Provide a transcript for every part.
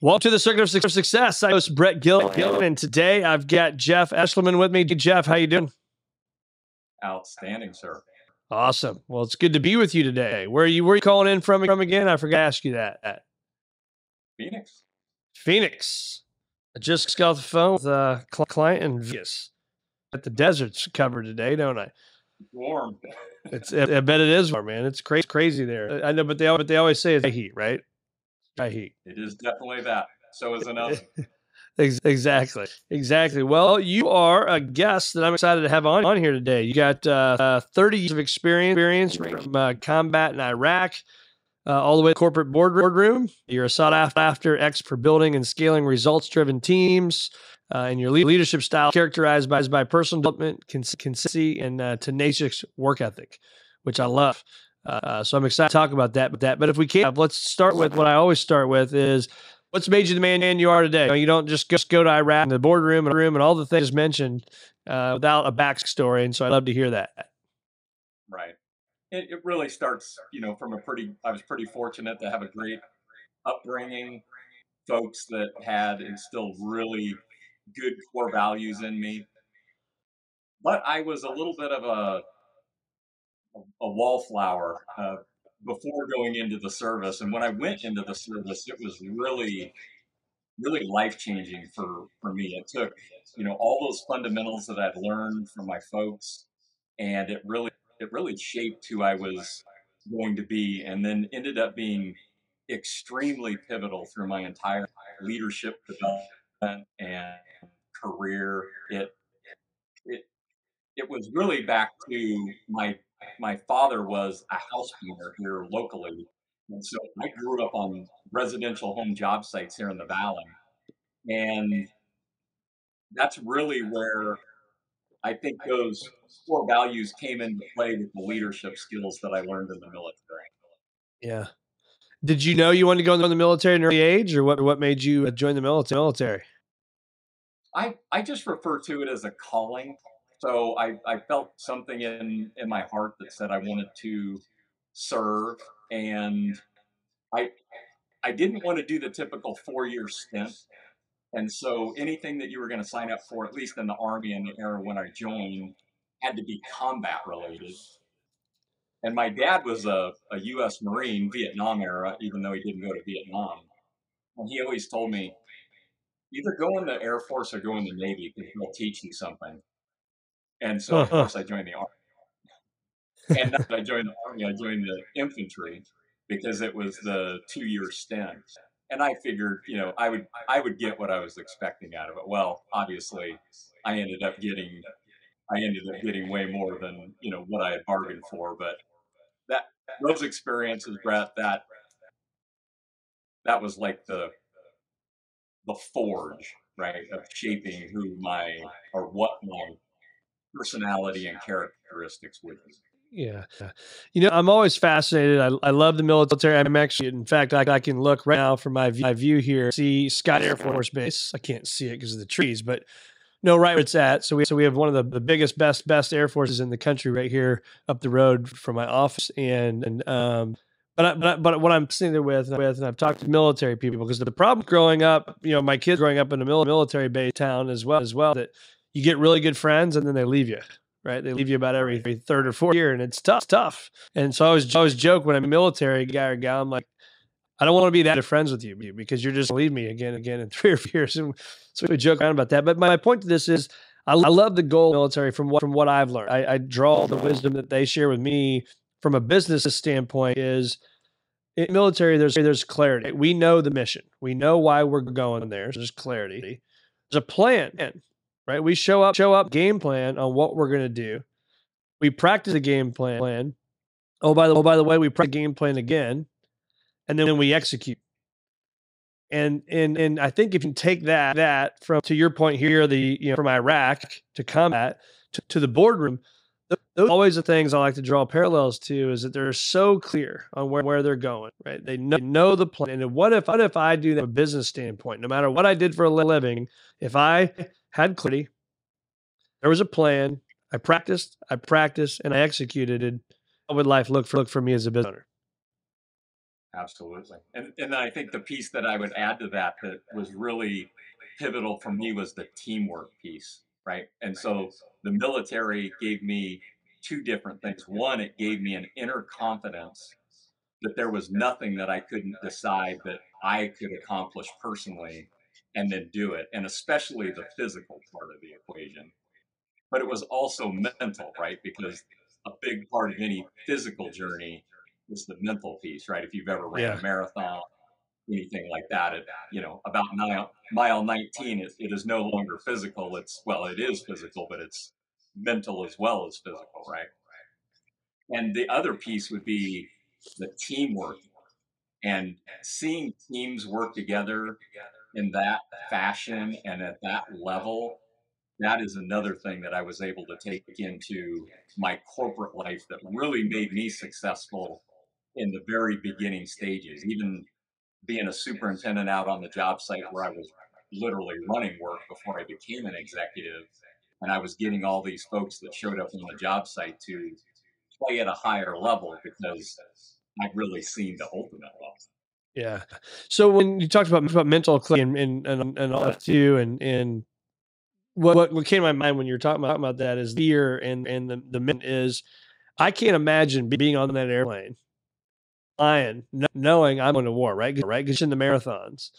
Welcome to the Circuit of Success. I host Brett Gilliland, and today I've got Jeff Eschliman with me. Jeff, how you doing? Outstanding, sir. Awesome. Well, it's good to be with you today. Where are you calling in from again? I forgot to ask you that. Phoenix. Phoenix. I just got off the phone with a client in Vegas. But the desert's covered today, don't I? Warm. I bet it is warm, man. It's crazy there. I know, but they always say it's high heat, right? High heat. It is definitely that. So is another. Exactly. Well, you are a guest that I'm excited to have on here today. You got 30 years of experience from combat in Iraq, all the way to the corporate boardroom. You're a sought-after expert for building and scaling results-driven teams, and your leadership style characterized by personal development, consistency, and tenacious work ethic, which I love. So I'm excited to talk about that. But if we can, let's start with what I always start with is, what's made you the man you are today? You don't just go to Iraq and the boardroom and all the things mentioned without a backstory. And so I'd love to hear that. Right. It really starts, from I was pretty fortunate to have a great upbringing, folks that had instilled really good core values in me. But I was a little bit of a wallflower before going into the service. And when I went into the service, it was really, really life-changing for me. It took, all those fundamentals that I'd learned from my folks, and it really shaped who I was going to be, and then ended up being extremely pivotal through my entire leadership development and career. It was really back to my father was a house painter here locally. And so I grew up on residential home job sites here in the valley. And that's really where I think those core values came into play with the leadership skills that I learned in the military. Yeah. Did you know you wanted to go in the military at an early age, or what made you join the military? I just refer to it as a calling. So I felt something in my heart that said I wanted to serve, and I didn't want to do the typical 4-year stint. And so anything that you were going to sign up for, at least in the Army and the Air when I joined, had to be combat related. And my dad was a U.S. Marine, Vietnam era, even though he didn't go to Vietnam. And he always told me, either go in the Air Force or go in the Navy, because they'll teach you something. And so, of course, I joined the Army. And not that I joined the Army, I joined the infantry, because it was the 2-year stint. And I figured, I would get what I was expecting out of it. Well, obviously, I ended up getting way more than what I had bargained for. But those experiences, Brett, that was like the forge, right, of shaping what my personality and characteristics with you. Yeah. I'm always fascinated. I love the military. I'm actually, in fact, I can look right now from my view here, see Scott Air Force Base. I can't see it because of the trees, but no, right where it's at. So we have one of the biggest, best Air Forces in the country right here up the road from my office. But what I'm sitting there with, and I've talked to military people, because the problem growing up, my kids growing up in a military base town as well, that you get really good friends and then they leave you, right? They leave you about every third or fourth year, and it's tough. And so I always joke when I'm a military guy or gal, I'm like, I don't want to be that good of friends with you, because you're just going to leave me again in 3 or 4 years. And so we joke around about that. But my point to this is, I love the goal of the military from what I've learned. I draw the wisdom that they share with me from a business standpoint is, in the military, there's clarity. We know the mission. We know why we're going there. So there's clarity. There's a plan. Right? We show up game plan on what we're going to do. We practice the game plan. Oh, by the way, we practice the game plan again, and then we execute. And I think if you take that from, to your point here, from Iraq to combat to the boardroom, those are always the things I like to draw parallels to, is that they're so clear on where they're going, right? They know the plan. And what if I do that from a business standpoint? No matter what I did for a living, if I had clarity, there was a plan, I practiced, and I executed it, how would life look for me as a business owner? Absolutely. And I think the piece that I would add to that that was really pivotal for me was the teamwork piece, right? And so the military gave me two different things. One, it gave me an inner confidence that there was nothing that I couldn't decide that I could accomplish personally and then do it, and especially the physical part of the equation. But it was also mental, right? Because a big part of any physical journey is the mental piece, right? If you've ever ran a marathon, anything like that, at, you know, about mile 19, it is no longer physical. It's, well, it is physical, but it's mental as well as physical, right? And the other piece would be the teamwork and seeing teams work together in that fashion and at that level. That is another thing that I was able to take into my corporate life that really made me successful in the very beginning stages. Even being a superintendent out on the job site where I was literally running work before I became an executive, and I was getting all these folks that showed up on the job site to play at a higher level because I've really seen the ultimate level. Yeah. So when you talked about mental clarity and all that too, and what came to my mind when you were talking about that is fear and the men is, I can't imagine being on that airplane, flying, knowing I'm going to war, right? Right, because in the marathons,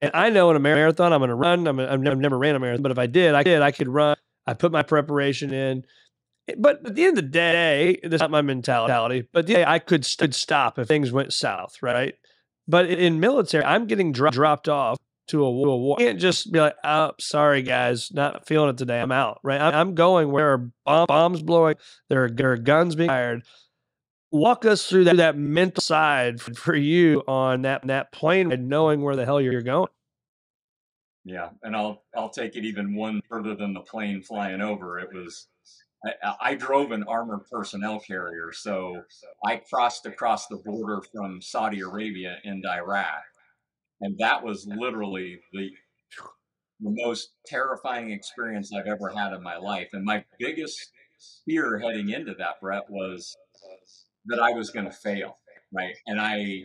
and I know in a marathon I'm going to run. I've never ran a marathon, but if I did, I could run. I put my preparation in, but at the end of the day, that's not my mentality. But the day I could stop if things went south, right? But in military, I'm getting dropped off to a war. You can't just be like, oh, sorry guys, not feeling it today. I'm out, right? I'm going where bombs blowing, there are guns being fired. Walk us through that mental side for you on that plane and knowing where the hell you're going. Yeah, and I'll take it even one further than the plane flying over. It was, I drove an armored personnel carrier, so I crossed across the border from Saudi Arabia into Iraq. And that was literally the most terrifying experience I've ever had in my life. And my biggest fear heading into that, Brett, was that I was going to fail, right? And I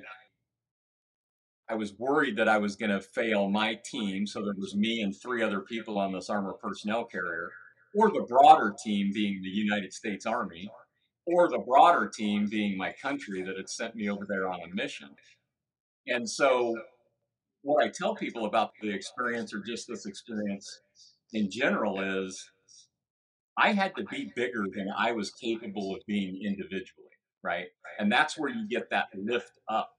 was worried that I was going to fail my team. So there was me and three other people on this armored personnel carrier, or the broader team being the United States Army, or the broader team being my country that had sent me over there on a mission. And so what I tell people about the experience, or just this experience in general, is I had to be bigger than I was capable of being individually, right? And that's where you get that lift up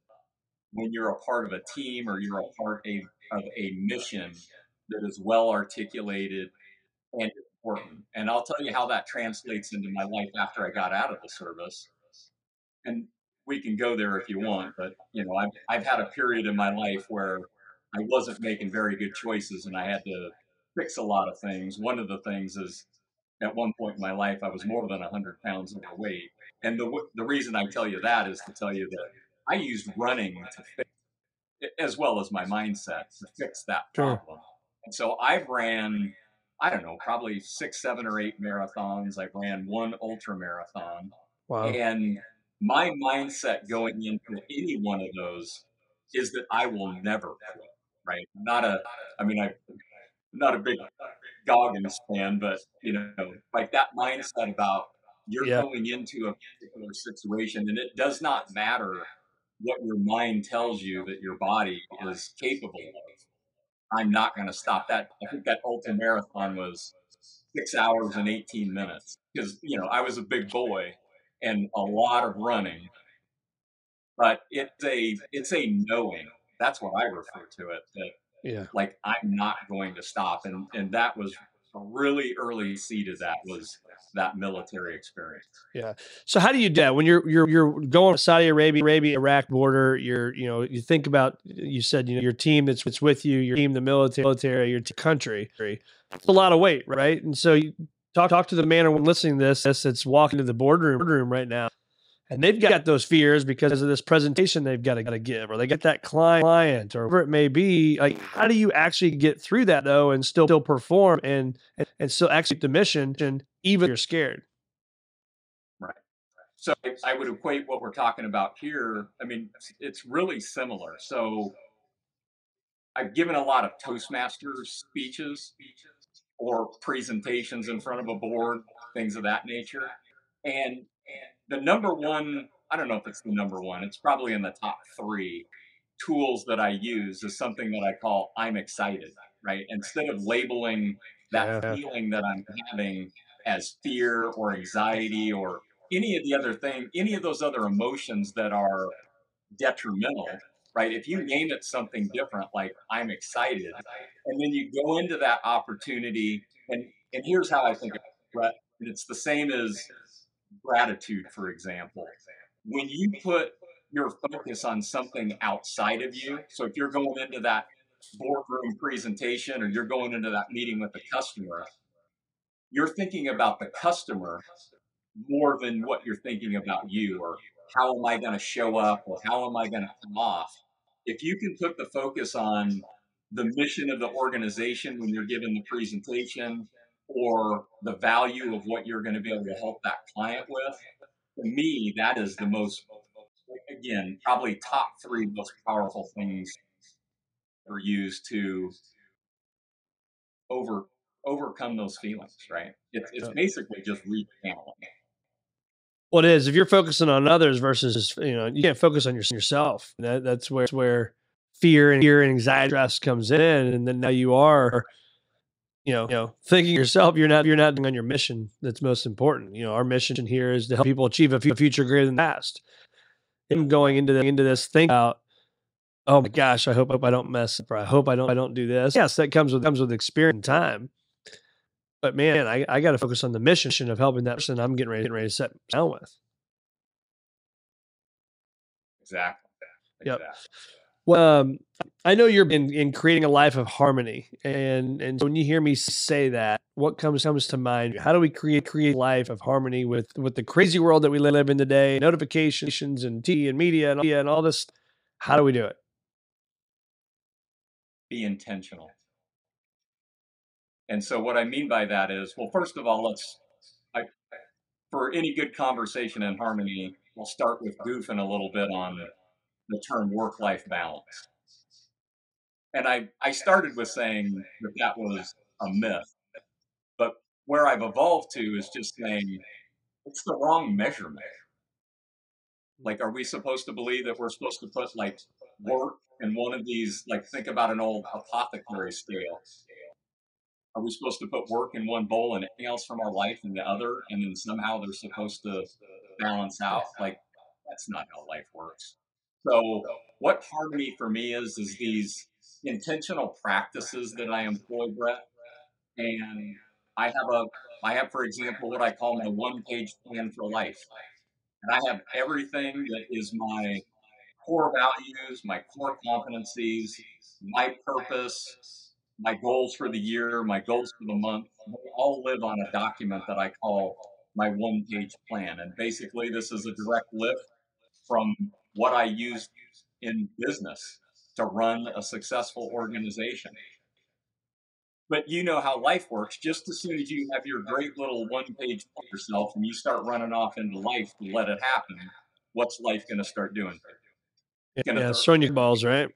when you're a part of a team or you're a part of a mission that is well articulated and important. And I'll tell you how that translates into my life after I got out of the service. And we can go there if you want, but you know, I've had a period in my life where I wasn't making very good choices and I had to fix a lot of things. One of the things is at one point in my life, I was more than 100 pounds overweight. And the reason I tell you that is to tell you that I used running to fix, as well as my mindset, to fix that problem. And so I've ran, I don't know, probably 6, 7, or 8 marathons. I ran one ultra marathon. Wow. And my mindset going into any one of those is that I will never quit, right? I'm not a big Goggins fan, but you know, like that mindset about you're going into a particular situation, and it does not matter what your mind tells you that your body is capable of. I'm not going to stop that. I think that ultra marathon was 6 hours and 18 minutes because, you know, I was a big boy and a lot of running, but it's a knowing. That's what I refer to it. That like I'm not going to stop, and that was a really early seed of that was that military experience. Yeah. So how do you do that when you're going to Saudi Arabia, Iraq border? You think about, you said, your team that's with you, your team, the military, your country. It's a lot of weight, right? And so you talk to the man or woman listening to this that's walking to the boardroom right now, and they've got those fears because of this presentation they've got to give, or they get that client, or whatever it may be. Like, how do you actually get through that though, and still perform and still execute the mission, and even if you're scared? Right. So I would equate what we're talking about here. I mean, it's really similar. So I've given a lot of Toastmasters speeches or presentations in front of a board, things of that nature. And the number one, I don't know if it's the number one, it's probably in the top three tools that I use is something that I call I'm excited, right? Instead of labeling that feeling that I'm having as fear or anxiety or any of the other thing, any of those other emotions that are detrimental, right? If you name it something different, like I'm excited, and then you go into that opportunity, and here's how I think of it, Brett, and it's the same as gratitude, for example. When you put your focus on something outside of you, so if you're going into that boardroom presentation or you're going into that meeting with the customer, you're thinking about the customer more than what you're thinking about you, or how am I going to show up, or how am I going to come off. If you can put the focus on the mission of the organization when you're giving the presentation, or the value of what you're going to be able to help that client with, to me, that is the most, again, probably top three most powerful things that are used to overcome those feelings, right? It's basically just rechanneling. Well, it is. If you're focusing on others versus, you can't focus on yourself. That's where fear and anxiety, stress comes in. And then now you are, thinking yourself, you're not doing on your mission. That's most important. Our mission here is to help people achieve a future greater than the past. And going into this thing about, oh my gosh, I hope I don't mess up, or I hope I don't do this. Yes, that comes with experience and time. But man, I got to focus on the mission of helping that person I'm getting ready to set down with. Exactly. Yep. Well, I know you're in creating a life of harmony, and so when you hear me say that, what comes to mind? How do we create a life of harmony with the crazy world that we live in today? Notifications and TV and media and all this. How do we do it? Be intentional. And so what I mean by that is, well, first of all, for any good conversation in harmony, we'll start with goofing a little bit on the term work-life balance. And I started with saying that was a myth, but where I've evolved to is just saying it's the wrong measurement. Like, are we supposed to believe that we're supposed to put like work in one of these, like think about an old apothecary scale. Are we supposed to put work in one bowl and everything else from our life in the other? And then somehow they're supposed to balance out. Like, that's not how life works. So what harmony for me is these intentional practices that I employ, Brett. And I have, for example, what I call my one-page plan for life. And I have everything that is my core values, my core competencies, my purpose, my goals for the year, my goals for the month, they all live on a document that I call my one-page plan. And basically, this is a direct lift from what I use in business to run a successful organization. But you know how life works. Just as soon as you have your great little one-page plan yourself and you start running off into life to let it happen, what's life going to start doing? It's throwing your balls, right?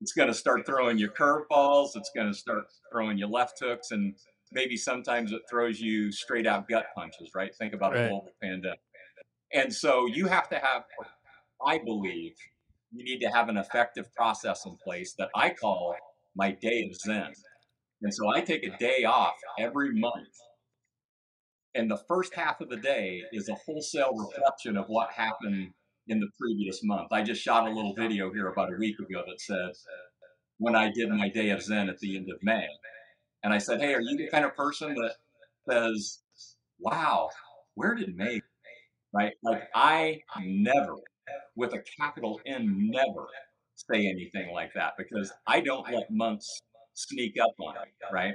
It's going to start throwing you curveballs. It's going to start throwing you left hooks. And maybe sometimes it throws you straight out gut punches, right? Think about a global pandemic. And so you have to have, I believe, you need to have an effective process in place that I call my day of Zen. And so I take a day off every month. And the first half of the day is a wholesale reflection of what happened in the previous month. I just shot a little video here about a week ago that said, when I did my day of Zen at the end of May. And I said, hey, are you the kind of person that says, wow, where did May go? Right? Like, I never, with a capital N, never say anything like that, because I don't let months sneak up on me, right?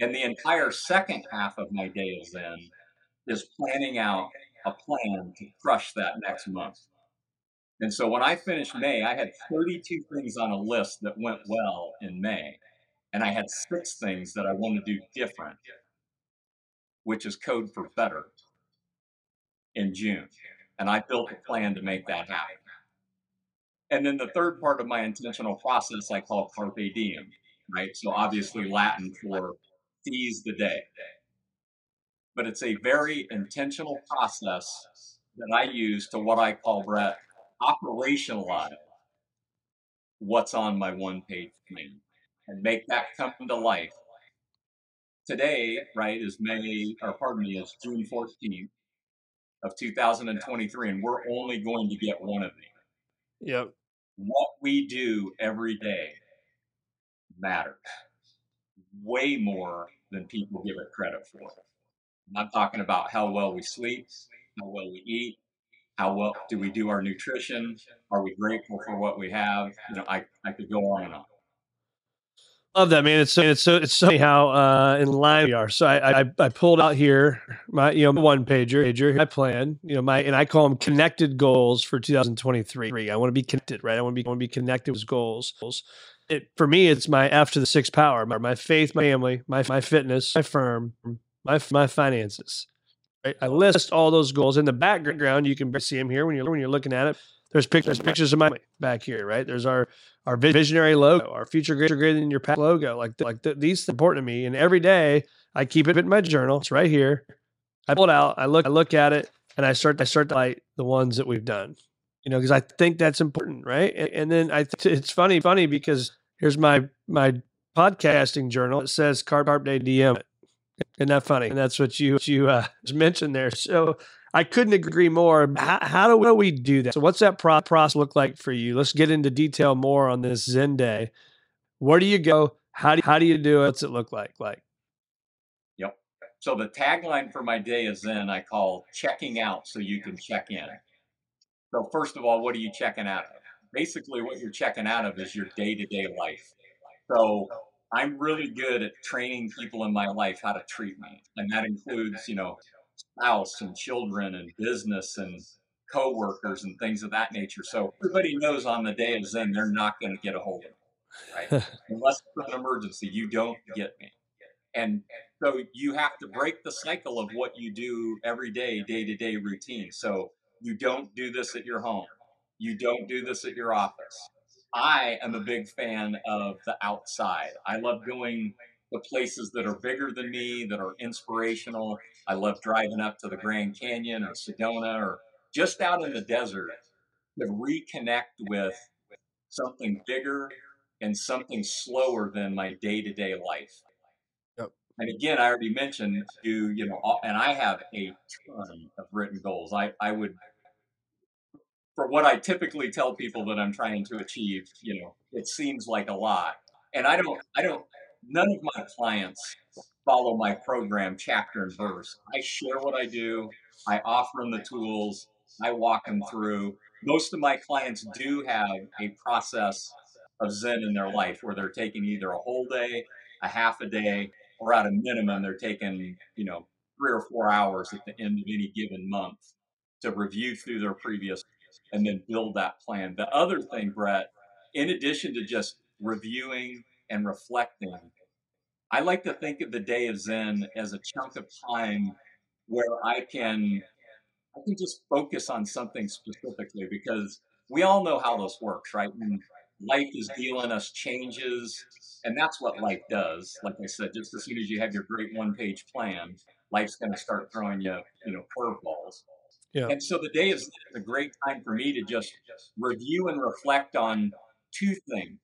And the entire second half of my day of Zen is planning out a plan to crush that next month. And so when I finished May, I had 32 things on a list that went well in May. And I had 6 things that I want to do different, which is code for better. in June. And I built a plan to make that happen. And then the third part of my intentional process, I call carpe diem, right? So obviously Latin for seize the day. But it's a very intentional process that I use to what I call, Brett, operationalize what's on my one-page plan and make that come to life. Today, right, is June 14th of 2023, and we're only going to get one of these. Yep. What we do every day matters way more than people give it credit for. I'm talking about how well we sleep, how well we eat, how well do we do our nutrition, are we grateful for what we have? You know, I could go on and on. Love that, man. It's so how in line we are. So I pulled out here my one pager, my plan, and I call them connected goals for 2023. I want to be connected, right? I want to be connected with goals. For me, it's my F to the 6th power, my faith, my family, my fitness, my firm, my finances. Right? I list all those goals in the background. You can see them here when you're looking at it. There's pictures of my back here, right? There's our visionary logo, our future greater than your past logo. These are important to me. And every day I keep it in my journal. It's right here. I pull it out. I look at it, and I start to highlight the ones that we've done, because I think that's important, right? And then it's funny because here's my podcasting journal. It says Carpe Diem. Isn't that funny? And that's what you mentioned there. So I couldn't agree more. How do we do that? So what's that process look like for you? Let's get into detail more on this Zen day. Where do you go? How do you do it? What's it look like? Yep. So the tagline for my day is Zen. I call checking out so you can check in. So first of all, what are you checking out of? Basically, what you're checking out of is your day-to-day life. So I'm really good at training people in my life how to treat me. And that includes, spouse and children and business and coworkers and things of that nature. So everybody knows on the day of Zen, they're not going to get a hold of me, right? Unless it's an emergency, you don't get me. And so you have to break the cycle of what you do every day, day-to-day routine. So you don't do this at your home. You don't do this at your office. I am a big fan of the outside. I love going to places that are bigger than me, that are inspirational. I love driving up to the Grand Canyon or Sedona or just out in the desert to reconnect with something bigger and something slower than my day-to-day life. Yep. And again, I already mentioned, and I have a ton of written goals. I would... For what I typically tell people that I'm trying to achieve, it seems like a lot. And none of my clients follow my program chapter and verse. I share what I do. I offer them the tools. I walk them through. Most of my clients do have a process of Zen in their life where they're taking either a whole day, a half a day, or at a minimum, they're taking, 3 or 4 hours at the end of any given month to review through their previous and then build that plan. The other thing, Brett, in addition to just reviewing and reflecting, I like to think of the day of Zen as a chunk of time where I can just focus on something specifically, because we all know how this works, right? When life is dealing us changes, and that's what life does. Like I said, just as soon as you have your great one-page plan, life's going to start throwing you, curveballs. Yeah. And so the day is a great time for me to just review and reflect on two things.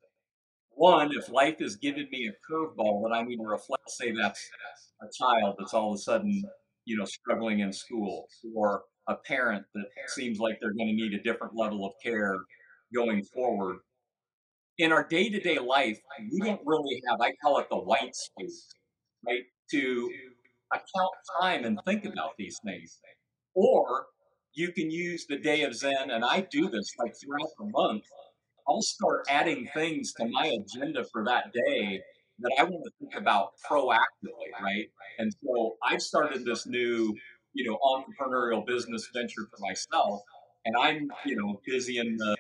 One, if life has given me a curveball that I need to reflect, say that's a child that's all of a sudden, struggling in school, or a parent that seems like they're going to need a different level of care going forward. In our day-to-day life, we don't really have, I call it the white space, right, to account time and think about these things. Or you can use the day of Zen, and I do this throughout the month. I'll start adding things to my agenda for that day that I want to think about proactively, right? And so I've started this new, entrepreneurial business venture for myself, and I'm, busy in the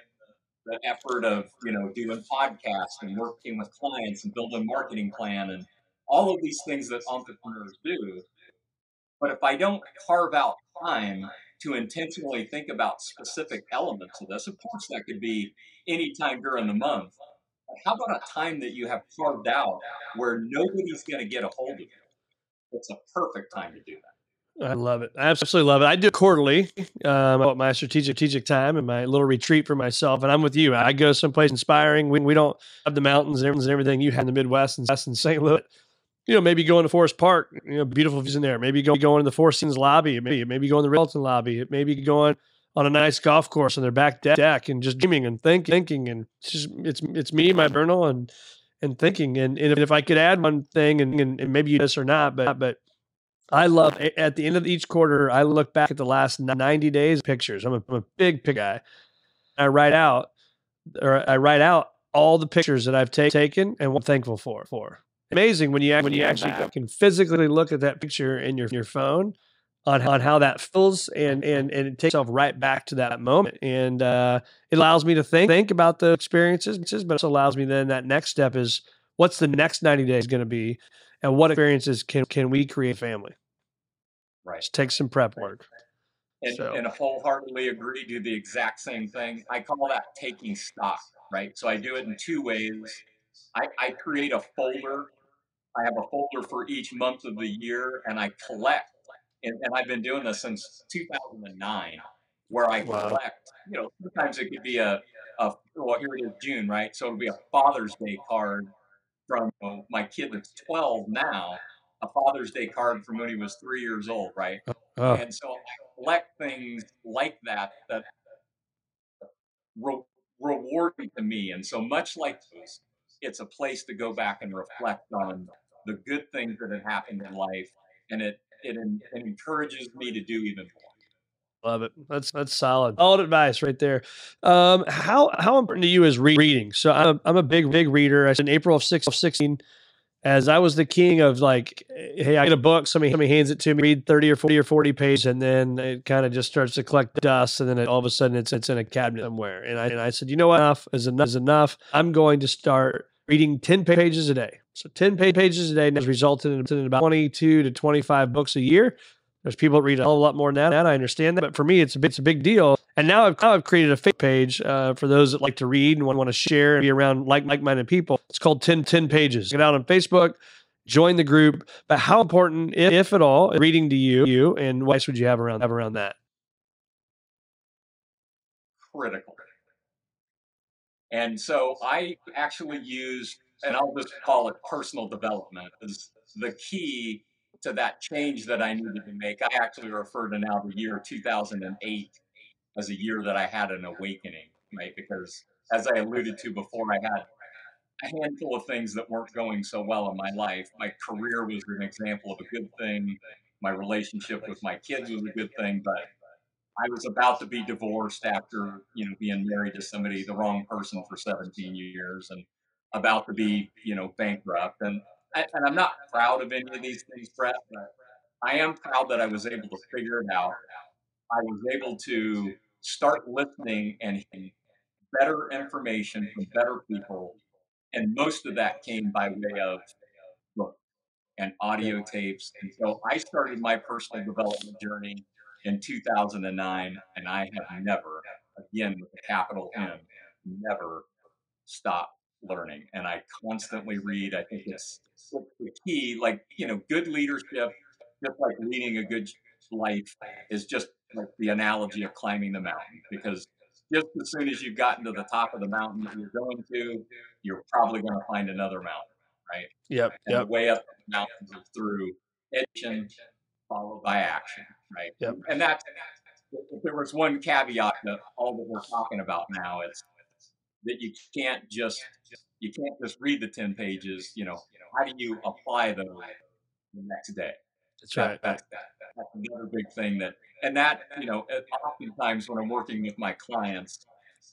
effort of, doing podcasts and working with clients and building a marketing plan and all of these things that entrepreneurs do. But if I don't carve out time to intentionally think about specific elements of this. Of course, that could be any time during the month. How about a time that you have carved out where nobody's going to get a hold of you? It's a perfect time to do that. I love it. I absolutely love it. I do it quarterly, my strategic time and my little retreat for myself. And I'm with you. I go someplace inspiring. We don't have the mountains and everything you have in the Midwest and West and St. Louis. You know, maybe go into Forest Park, you know, beautiful views in there. Maybe go in the Four Seasons lobby. Maybe go in the Relton lobby. Maybe going on a nice golf course on their back deck and just dreaming and thinking. And it's just, it's me, my journal and thinking. And if I could add one thing, and maybe you this or not, but I love at the end of each quarter, I look back at the last 90 days pictures. I'm a big pic guy. I write out all the pictures that I've taken and what I'm thankful for. Amazing when you actually can physically look at that picture in your phone on how that feels and it takes yourself right back to that moment. And it allows me to think about the experiences, but it allows me then that next step is what's the next 90 days going to be and what experiences can we create family? Right. Just take some prep work. And wholeheartedly agree, do the exact same thing. I call that taking stock, right? So I do it in two ways. I create a folder. I have a folder for each month of the year, and I collect. And I've been doing this since 2009, where I collect. You know, sometimes it could be well, here it is June, right? So it'll be a Father's Day card from my kid that's 12 now, a Father's Day card from when he was 3 years old, right? And so I collect things like that rewarding to me. And so much like this, it's a place to go back and reflect on the good things that have happened in life, and it encourages me to do even more. Love it. That's solid. Solid advice right there. How important to you is reading? So I'm a big reader. I said in April of 2016, as I was the king of like, hey, I get a book, somebody hands it to me, read 30 or 40 pages, and then it kind of just starts to collect dust, and then all of a sudden it's in a cabinet somewhere. And I said, you know what, enough is enough. I'm going to start reading 10 pages a day. So 10 pages a day has resulted in about 22 to 25 books a year. There's people that read a whole lot more than that. I understand that. But for me, it's a big deal. And now I've created a Facebook page for those that like to read and want to share and be around like-minded people. It's called 10 Pages. Get out on Facebook, join the group. But how important, if at all, is reading to you and what advice would you have around that? Critical. And so I actually use, and I'll just call it personal development, is the key to that change that I needed to make. I actually refer to now the year 2008 as a year that I had an awakening, right? Because as I alluded to before, I had a handful of things that weren't going so well in my life. My career was an example of a good thing. My relationship with my kids was a good thing, but I was about to be divorced after, you know, being married to somebody, the wrong person for 17 years and about to be, you know, bankrupt. And I'm not proud of any of these things, Brett, but I am proud that I was able to figure it out. I was able to start listening and hearing better information from better people. And most of that came by way of book and audio tapes. And so I started my personal development journey in 2009, and I have never, again, with a capital M, never stopped learning. And I constantly read. I think it's the key, like, you know, good leadership, just like leading a good life is just like the analogy of climbing the mountain, because just as soon as you've gotten to the top of the mountain that you're going to, you're probably going to find another mountain, right? Yep. And the way up the mountains is through education followed by action, right? Yep. And that's, if there was one caveat to all that we're talking about now, it's that you can't just read the 10 pages, you know, how do you apply them the next day? That's right. That's another big thing that, you know, oftentimes when I'm working with my clients,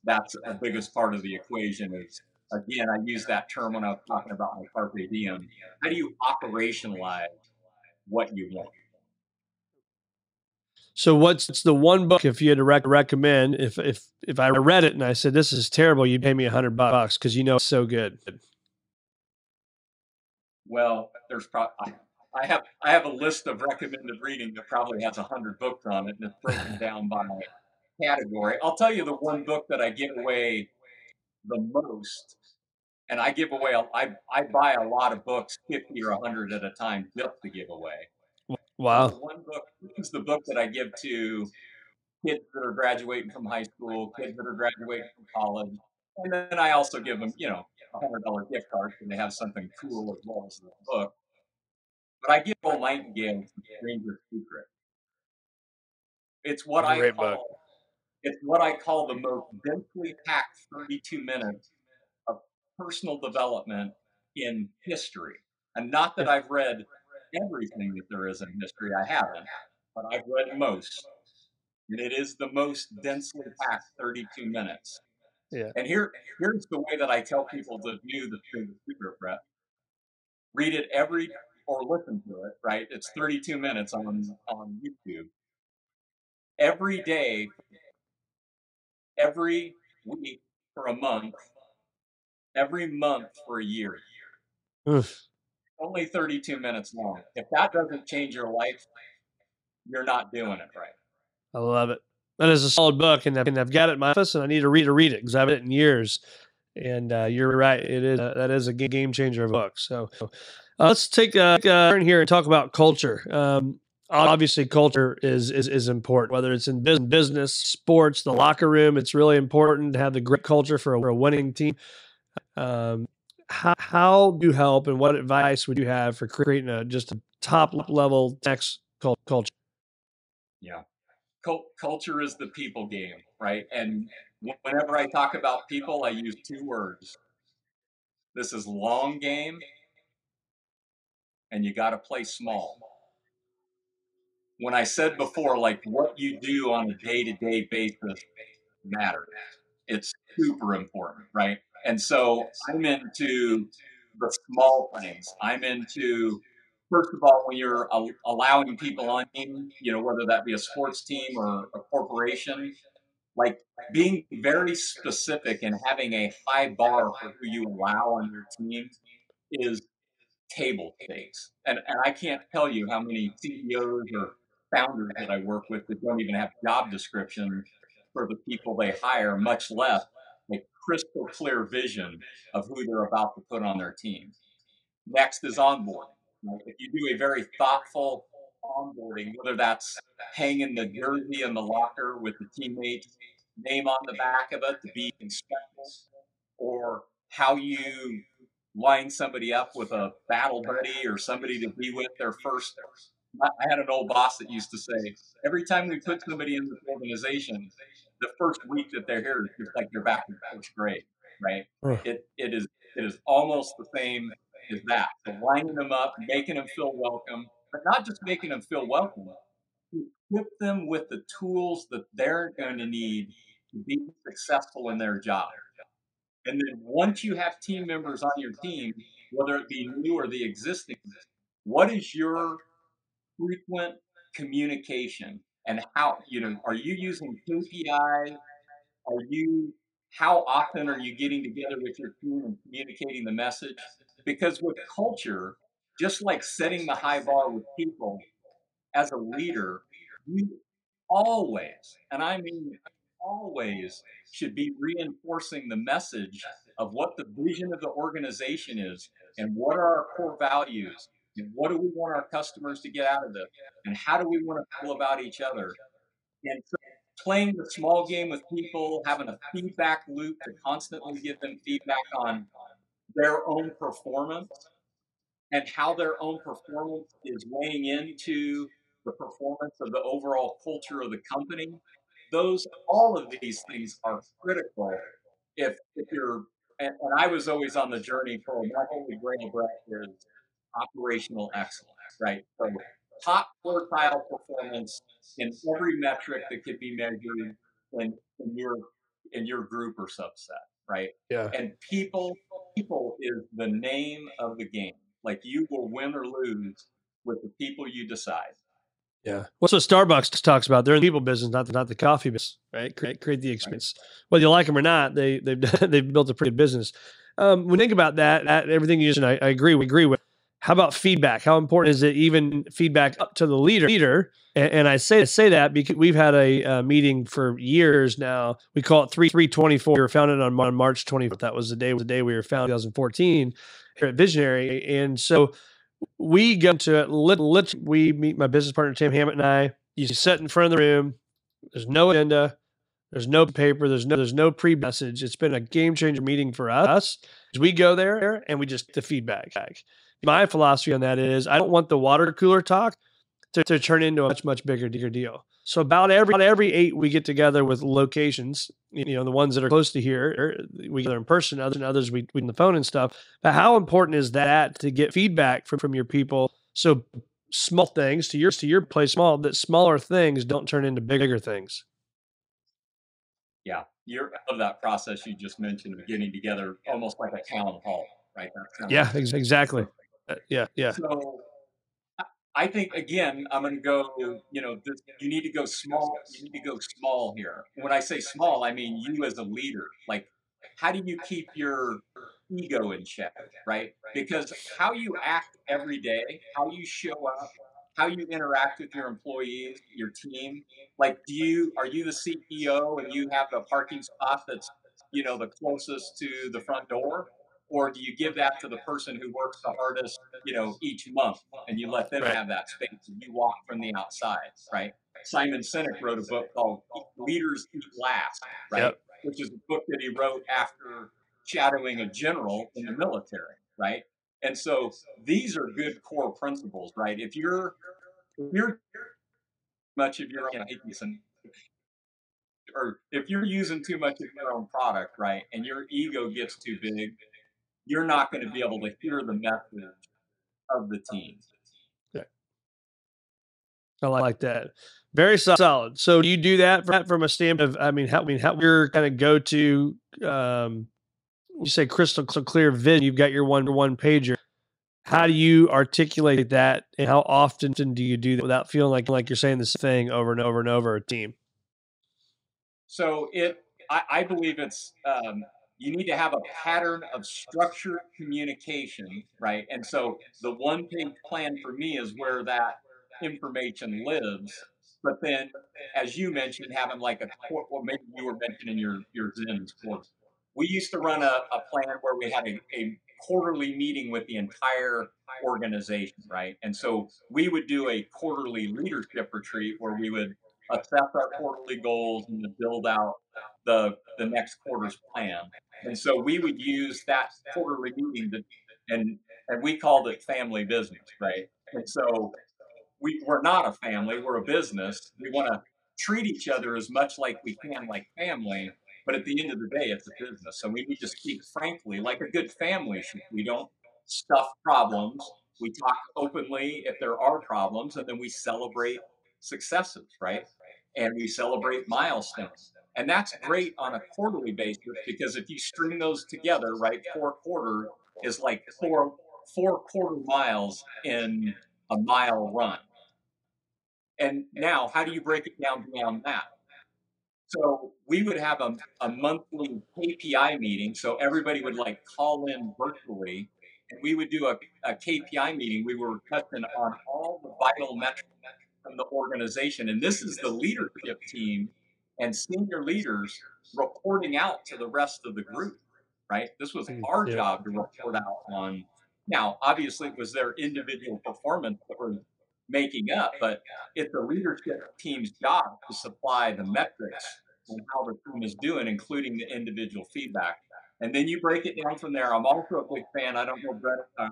that's the biggest part of the equation is, again, I use that term when I was talking about my carpe diem. How do you operationalize what you want? So what's the one book, if you had to recommend, if I read it and I said, this is terrible, you'd pay me $100 because you know it's so good? Well, there's probably, I have a list of recommended reading that probably has 100 books on it, and it's broken down by category. I'll tell you the one book that I give away the most, and I give away, I buy a lot of books, 50 or 100 at a time, just to give away. Wow. So one book, this is the book that I give to kids that are graduating from high school, kids that are graduating from college. And then I also give them, you know, $100 gift cards, and they have something cool as well as the book. But I give Bill Nightingale's Stranger's Secret. It's what I call book. It's what I call the most densely packed 32 minutes of personal development in history. And not that I've read everything that there is in history, I haven't, but I've read most. And it is the most densely packed 32 minutes. Yeah. And here's the way that I tell people to do the Stranger's Secret, Brett. Read it every or listen to it, right? It's 32 minutes on YouTube. Every day, every week for a month, every month for a year. Oof. Only 32 minutes long. If that doesn't change your life, you're not doing it right. I love it. That is a solid book, and I've got it in my office, and I need to read it because I haven't it in years. And you're right. It is that is a game changer of a book. So let's take a turn here and talk about culture. Obviously, culture is important, whether it's in business, sports, the locker room. It's really important to have the great culture for a winning team. How do you help, and what advice would you have for creating just a top-level text culture? Yeah. Culture is the people game, right? And whenever I talk about people, I use two words. This is long game, and you got to play small. When I said before, like what you do on a day-to-day basis matters. It's super important, right? And so I'm into the small things. I'm into, first of all, when you're allowing people on, you know, whether that be a sports team or a corporation, like being very specific and having a high bar for who you allow on your team is table stakes. And I can't tell you how many CEOs or founders that I work with that don't even have job descriptions for the people they hire, much less a crystal clear vision of who they're about to put on their team. Next is onboarding. If you do a very thoughtful onboarding, whether that's hanging the jersey in the locker with the teammate's name on the back of it to be inspected, or how you line somebody up with a battle buddy or somebody to be with their first. I had an old boss that used to say, every time we put somebody in the organization, the first week that they're here, it's like they're back in first grade, right? It is almost the same as that. So lining them up, making them feel welcome, but not just making them feel welcome, equip them with the tools that they're going to need to be successful in their job. And then once you have team members on your team, whether it be new or the existing, what is your frequent communication? And how, you know, are you using KPI? How often are you getting together with your team and communicating the message? Because with culture, just like setting the high bar with people, as a leader, you always, and I mean always, should be reinforcing the message of what the vision of the organization is and what are our core values. And what do we want our customers to get out of this? And how do we want to feel about each other? And so playing the small game with people, having a feedback loop to constantly give them feedback on their own performance and how their own performance is weighing into the performance of the overall culture of the company. All of these things are critical if you're, and I was always on the journey for my holy grail, Brett, is operational excellence, right? So top quartile performance in every metric that could be measured in your group or subset, right? Yeah. And people is the name of the game. Like you will win or lose with the people you decide. Yeah. Well, so Starbucks talks about they're in the people business, not the coffee business, right? Create the experience. Right. Whether you like them or not, they've built a pretty good business. When you think about that, everything you just, I agree with. How about feedback? How important is it, even feedback up to the leader? And I say that because we've had a meeting for years now. We call it 3324. We were founded on March 24th. That was the day we were founded in 2014 here at Visionary. And so we go to it. We meet my business partner, Tim Hammett, and I. You sit in front of the room. There's no agenda. There's no paper. There's no pre-message. It's been a game-changer meeting for us. We go there and we just get the feedback. My philosophy on that is I don't want the water cooler talk to turn into a much bigger deal. So about every 8 we get together with locations, the ones that are close to here, we gather in person, others we on the phone and stuff. But how important is that to get feedback from your people? So small things to your place, smaller things don't turn into bigger things. Yeah, I love that process you just mentioned of getting together, almost like a town hall, right? Yeah, exactly. Yeah. So I think, again, I'm going to go, you need to go small. You need to go small here. When I say small, I mean you as a leader. Like, how do you keep your ego in check, right? Because how you act every day, how you show up, how you interact with your employees, your team. Like, are you the CEO and you have the parking spot that's, the closest to the front door? Or do you give that to the person who works the hardest, each month, and you let them have that space and you walk from the outside, right? Simon Sinek wrote a book called Leaders Eat Last, right? Yep. Which is a book that he wrote after shadowing a general in the military, right? And so these are good core principles, right? If you're much of your own, or if you're using too much of your own product, right, and your ego gets too big, you're not going to be able to hear the message of the team. Yeah. I like that. Very solid. So do you do that from a standpoint of, how your kind of go-to, you say crystal clear vision, you've got your one-to-one pager. How do you articulate that, and how often do you do that without feeling like you're saying this thing over and over and over a team? So I believe it's, you need to have a pattern of structured communication, right? And so the one-page plan for me is where that information lives. But then, as you mentioned, having like a court, well, maybe you were mentioning your Zen's course. We used to run a plan where we had a quarterly meeting with the entire organization, right? And so we would do a quarterly leadership retreat where we would assess our quarterly goals and to build out the next quarter's plan. And so we would use that quarterly meeting and we called it family business, right? And so we're not a family, we're a business. We want to treat each other as much like we can, like family, but at the end of the day, it's a business. So we need to speak frankly, like a good family should. We don't stuff problems. We talk openly if there are problems, and then we celebrate successes, right? And we celebrate milestones. And that's great on a quarterly basis, because if you string those together, right, quarter is like four quarter miles in a mile run. And now, how do you break it down beyond that? So we would have a monthly KPI meeting. So everybody would like call in virtually, and we would do a KPI meeting. We were touching on all the vital metrics from the organization. And this is the leadership team and senior leaders reporting out to the rest of the group, right? This was our job to report out on. Now, obviously, it was their individual performance that we're making up, but it's the leadership team's job to supply the metrics on how the team is doing, including the individual feedback. And then you break it down from there. I'm also a big fan. I don't know, Brett,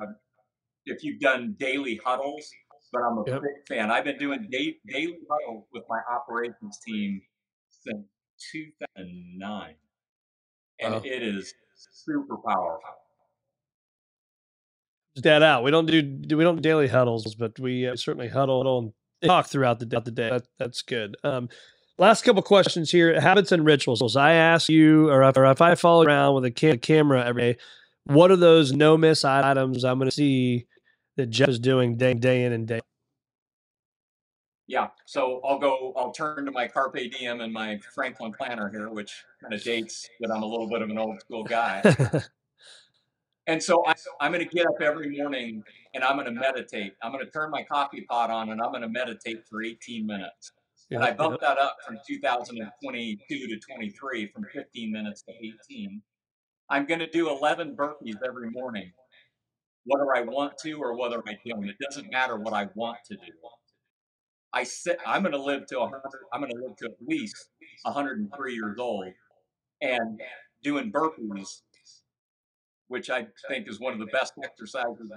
if you've done daily huddles, but I'm a big fan. I've been doing daily huddles with my operations team since 2009, and it is super powerful. That out. We don't do daily huddles, but we certainly huddle and talk throughout the day. That's good. Last couple questions here: habits and rituals. I ask you, or if I follow around with a camera every day, what are those no-miss items I'm going to see that Jeff is doing day in and day out? Yeah, so I'll turn to my Carpe Diem and my Franklin Planner here, which kind of dates that I'm a little bit of an old school guy. And so I'm going to get up every morning and I'm going to meditate. I'm going to turn my coffee pot on and I'm going to meditate for 18 minutes. And I bumped that up from 2022 to 23, from 15 minutes to 18. I'm going to do 11 burpees every morning, whether I want to or whether I don't. It doesn't matter what I want to do. I'm going to live to 100. I'm going to live to at least 103 years old, and doing burpees, which I think is one of the best exercises.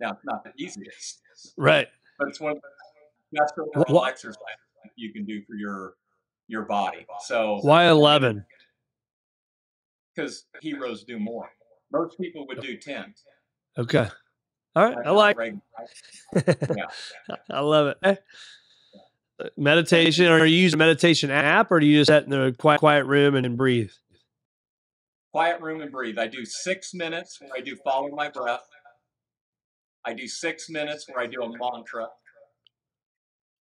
Now, it's not the easiest, right? But it's one of the best overall exercises you can do for your body. So why 11? Because heroes do more. Most people would do 10. Okay. All right. I like it. Yeah. I love it. Meditation. Or you use a meditation app, or do you just sit in a quiet room and breathe? Quiet room and breathe. I do 6 minutes where I do follow my breath. I do 6 minutes where I do a mantra.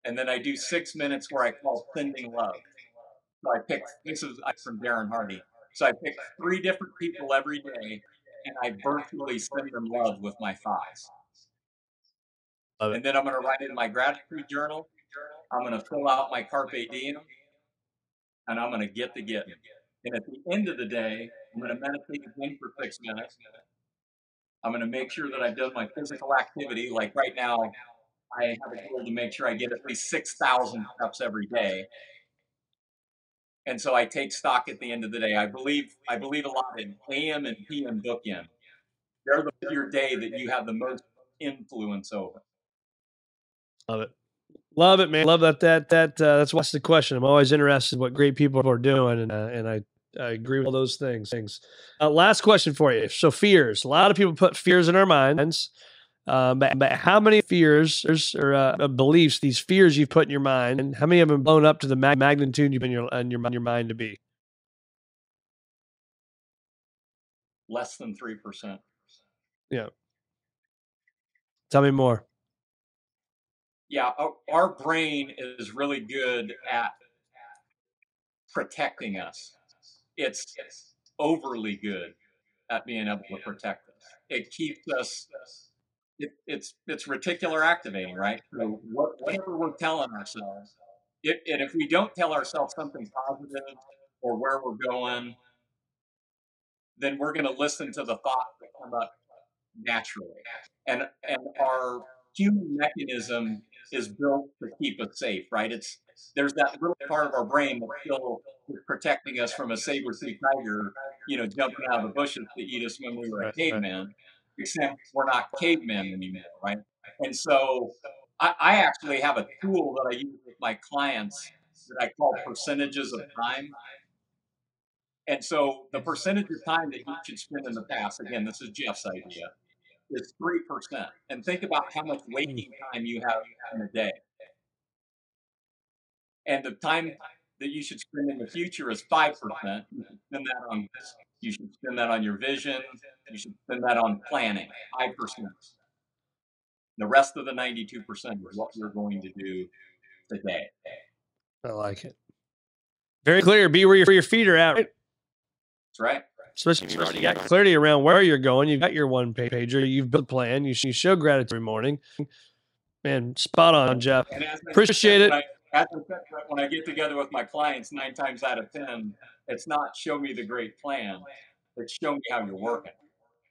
And then I do 6 minutes where I call sending love. So I pick, this is from Darren Hardy. So I pick 3 different people every day, and I virtually send them love with my thighs. And then I'm going to write in my gratitude journal. I'm going to fill out my carpe diem, and I'm going to get to getting. And at the end of the day, I'm going to meditate again for 6 minutes. I'm going to make sure that I've done my physical activity. Like right now, I have a goal to make sure I get at least 6,000 steps every day. And so I take stock at the end of the day. I believe a lot in AM and PM bookend. They're your day that you have the most influence over. Love it. Love it, man. Love that that's what's the question. I'm always interested in what great people are doing, and I agree with all those things. Last question for you. So fears. A lot of people put fears in our minds. But how many fears or beliefs, these fears you've put in your mind, and how many have been blown up to the magnitude you've been in your mind to be? Less than 3%. Yeah. Tell me more. Yeah, our brain is really good at protecting us. It's overly good at being able to protect us. It keeps us. It's reticular activating, right? So whatever we're telling ourselves, and if we don't tell ourselves something positive or where we're going, then we're going to listen to the thoughts that come up naturally. And our human mechanism is built to keep us safe, right? There's that little part of our brain that's still protecting us from a saber-toothed tiger, jumping out of the bushes to eat us when we were a caveman. Except we're not cavemen anymore, right? And so I actually have a tool that I use with my clients that I call percentages of time. And so the percentage of time that you should spend in the past, again, this is Jeff's idea, is 3%. And think about how much waking time you have in a day. And the time that you should spend in the future is 5%. You should spend that on this. You should spend that on your vision. You should spend that on planning, 5%. The rest of the 92% is what you're going to do today. I like it. Very clear. Be where your feet are at. Right? That's right. Especially if you already got clarity around where you're going. You've got your one pager. You've built a plan. You show gratitude every morning. Man, spot on, Jeff. Appreciate it. When I get together with my clients, 9 times out of 10, it's not show me the great plan. It's show me how you're working.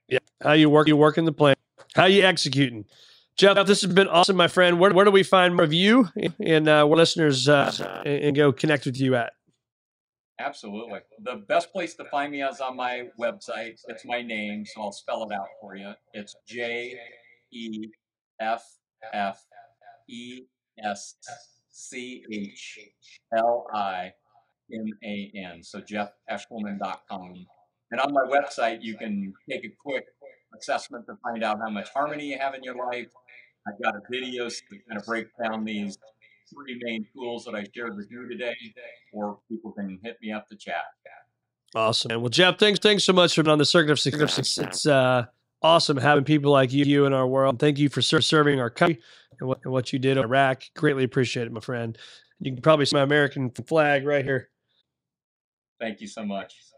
Yeah, how you're working the plan. How you executing. Jeff, this has been awesome, my friend. Where do we find more of you and where listeners and go connect with you at? Absolutely. The best place to find me is on my website. It's my name, so I'll spell it out for you. It's JeffEschliman.com. So JeffEschliman.com. And on my website, you can take a quick assessment to find out how much harmony you have in your life. I've got a video so to kind of break down these 3 main tools that I shared with you today, or people can hit me up to chat. Awesome. Well, Jeff, thanks so much for being on the Circuit of Success. It's awesome having people like you in our world. Thank you for serving our country and what you did in Iraq. Greatly appreciate it, my friend. You can probably see my American flag right here. Thank you so much.